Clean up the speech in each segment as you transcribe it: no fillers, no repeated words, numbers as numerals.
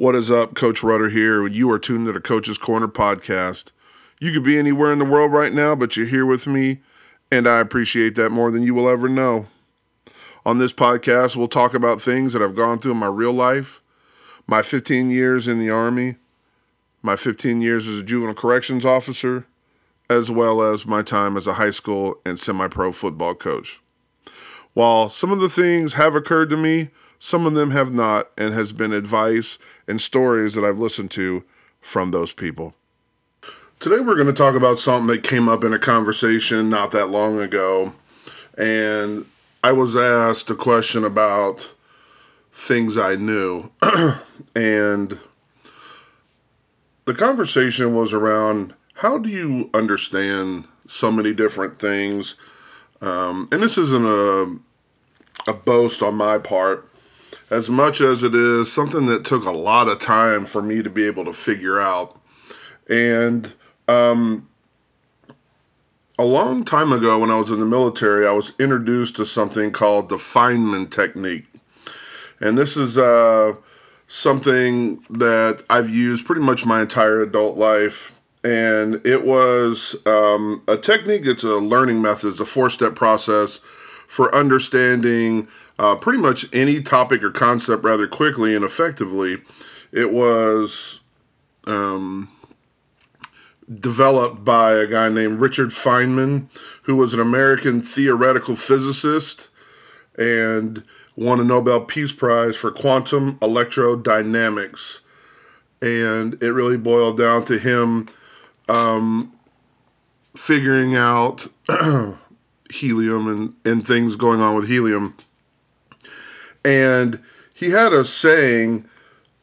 What is up? Coach Rudder here. You are tuned to the Coach's Corner podcast. You could be anywhere in the world right now, but you're here with me, and I appreciate that more than you will ever know. On this podcast, we'll talk about things that I've gone through in my real life, my 15 years in the Army, my 15 years as a juvenile corrections officer, as well as my time as a high school and semi-pro football coach. While some of the things have occurred to me, some of them have not, and has been advice and stories that I've listened to from those people. Today we're going to talk about something that came up in a conversation not that long ago, and I was asked a question about things I knew, and the conversation was around, how do you understand so many different things? And this isn't a boast on my part, as much as it is something that took a lot of time for me to be able to figure out. And a long time ago when I was in the military, I was introduced to something called the Feynman Technique. And this is something that I've used pretty much my entire adult life. And it was a technique, it's a learning method, it's a four-step process for understanding pretty much any topic or concept rather quickly and effectively. It was developed by a guy named Richard Feynman, who was an American theoretical physicist and won a Nobel Peace Prize for quantum electrodynamics. And it really boiled down to him figuring out helium and things going on with helium. And he had a saying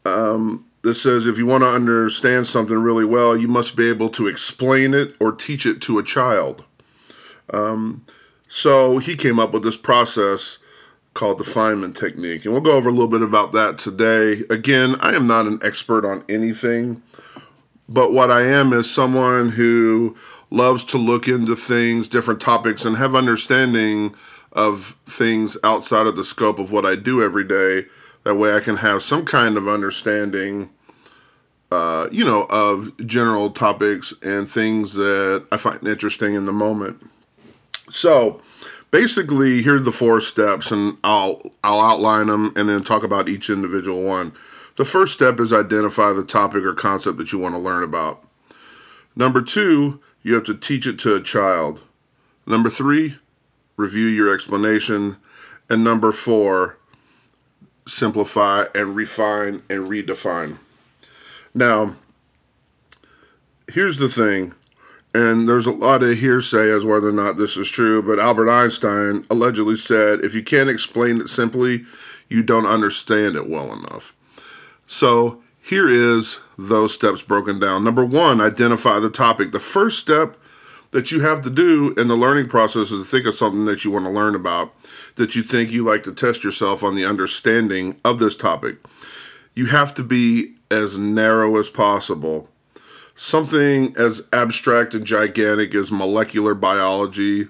that says, if you want to understand something really well, you must be able to explain it or teach it to a child. So he came up with this process called the Feynman Technique. And we'll go over a little bit about that today. Again, I am not an expert on anything, but what I am is someone who loves to look into things, different topics, and have understanding of things outside of the scope of what I do every day. That way I can have some kind of understanding, of general topics and things that I find interesting in the moment. So basically, here are the four steps, and I'll outline them and then talk about each individual one. The first step is identify the topic or concept that you want to learn about. Number two, you have to teach it to a child. Number three, review your explanation. And number four, simplify and refine and redefine. Now, here's the thing, and there's a lot of hearsay as whether or not this is true, but Albert Einstein allegedly said, if you can't explain it simply, you don't understand it well enough. So here is those steps broken down. Number one, identify the topic. The first step that you have to do in the learning process is to think of something that you want to learn about, that you think you like to test yourself on the understanding of this topic. You have to be as narrow as possible. Something as abstract and gigantic as molecular biology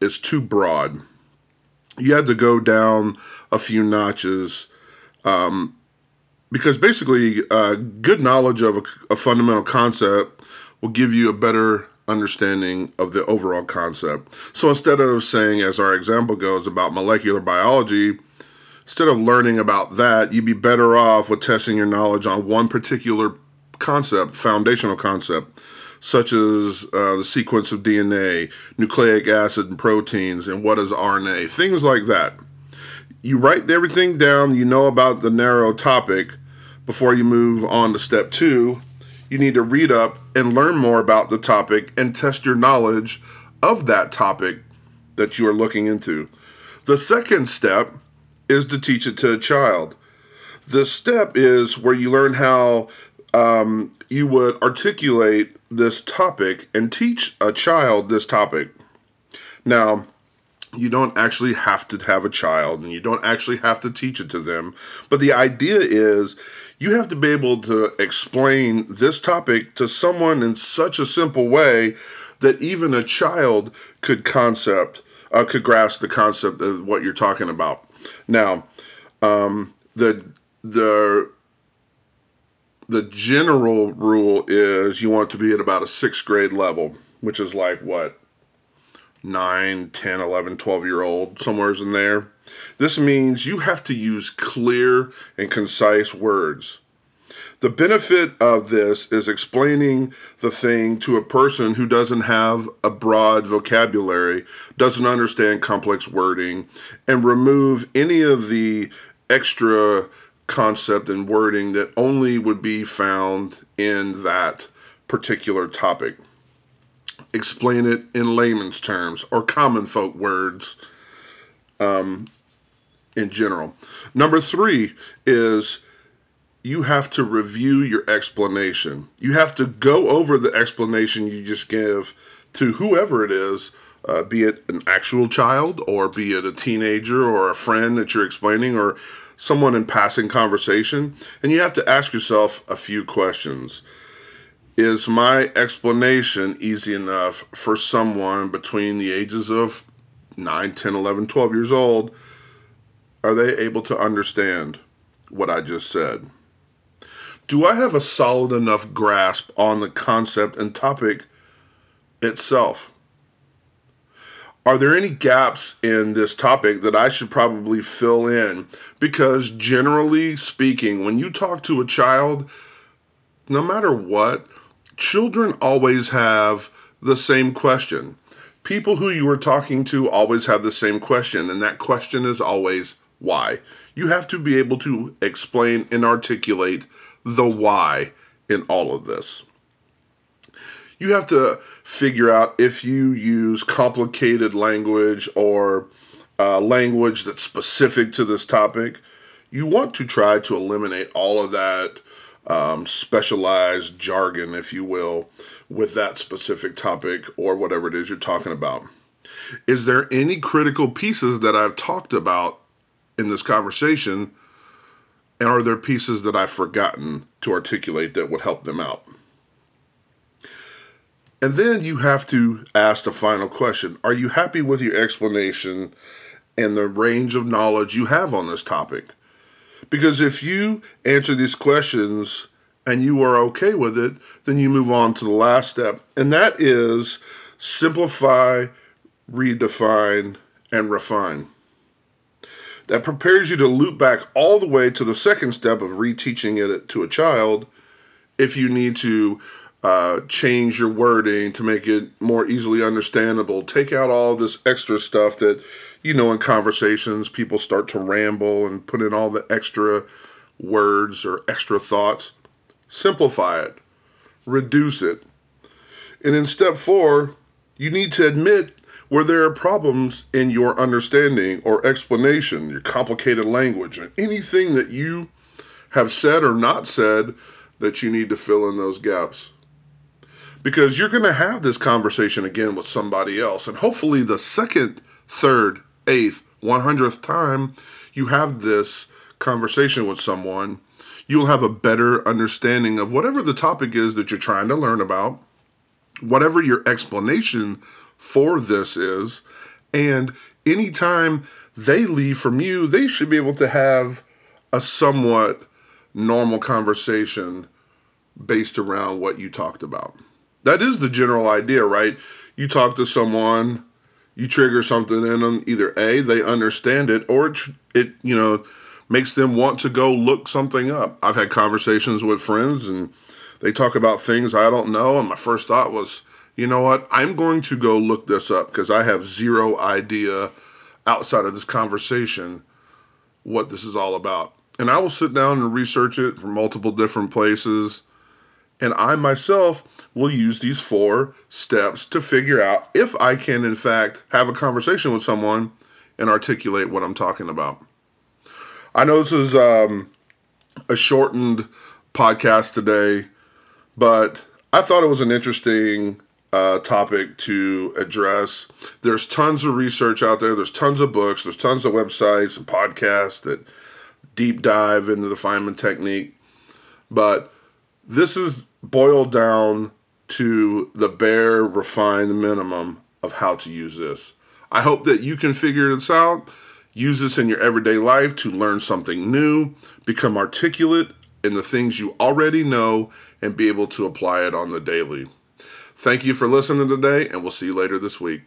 is too broad. You had to go down a few notches. Because basically, good knowledge of a fundamental concept will give you a better understanding of the overall concept. So instead of saying, as our example goes, about molecular biology, instead of learning about that, you'd be better off with testing your knowledge on one particular concept, foundational concept, such as the sequence of DNA, nucleic acid and proteins, and what is RNA, things like that. You write everything down you know about the narrow topic before you move on to step two. You need to read up and learn more about the topic and test your knowledge of that topic that you are looking into. The second step is to teach it to a child. This step is where you learn how you would articulate this topic and teach a child this topic. Now, you don't actually have to have a child, and you don't actually have to teach it to them. But the idea is you have to be able to explain this topic to someone in such a simple way that even a child could grasp the concept of what you're talking about. Now, the the general rule is you want it to be at about a 6th grade level, which is like what, 9, 10, 11, 12-year-old, somewhere's in there. This means you have to use clear and concise words. The benefit of this is explaining the thing to a person who doesn't have a broad vocabulary, doesn't understand complex wording, and remove any of the extra concept and wording that only would be found in that particular topic. Explain it in layman's terms or common folk words in general. Number 3 is you have to review your explanation. You have to go over the explanation you just give to whoever it is, be it an actual child or be it a teenager or a friend that you're explaining or someone in passing conversation. And you have to ask yourself a few questions. Is my explanation easy enough for someone between the ages of 9, 10, 11, 12 years old? Are they able to understand what I just said? Do I have a solid enough grasp on the concept and topic itself? Are there any gaps in this topic that I should probably fill in? Because generally speaking, when you talk to a child, no matter what, children always have the same question. People who you are talking to always have the same question, and that question is always why. You have to be able to explain and articulate the why in all of this. You have to figure out if you use complicated language or language that's specific to this topic. You want to try to eliminate all of that specialized jargon, if you will, with that specific topic or whatever it is you're talking about. Is there any critical pieces that I've talked about in this conversation, and are there pieces that I've forgotten to articulate that would help them out? And then you have to ask the final question. Are you happy with your explanation and the range of knowledge you have on this topic? Because if you answer these questions and you are okay with it, then you move on to the last step. And that is simplify, redefine, and refine. That prepares you to loop back all the way to the second step of reteaching it to a child if you need to change your wording to make it more easily understandable. Take out all this extra stuff that, you know, in conversations, people start to ramble and put in all the extra words or extra thoughts. Simplify it. Reduce it. And in step 4, you need to admit where there are problems in your understanding or explanation, your complicated language, and anything that you have said or not said that you need to fill in those gaps. Because you're going to have this conversation again with somebody else. And hopefully the 2nd, 3rd, 8th, 100th time you have this conversation with someone, you'll have a better understanding of whatever the topic is that you're trying to learn about, whatever your explanation for this is. And anytime they leave from you, they should be able to have a somewhat normal conversation based around what you talked about. That is the general idea, right? You talk to someone, you trigger something in them, either A, they understand it, or it you know, makes them want to go look something up. I've had conversations with friends and they talk about things I don't know, and my first thought was, you know what, I'm going to go look this up because I have zero idea outside of this conversation what this is all about. And I will sit down and research it from multiple different places. And I myself will use these 4 steps to figure out if I can, in fact, have a conversation with someone and articulate what I'm talking about. I know this is a shortened podcast today, but I thought it was an interesting topic to address. There's tons of research out there. There's tons of books. There's tons of websites and podcasts that deep dive into the Feynman Technique, but this is boiled down to the bare refined minimum of how to use this. I hope that you can figure this out. Use this in your everyday life to learn something new, become articulate in the things you already know, and be able to apply it on the daily. Thank you for listening today, and we'll see you later this week.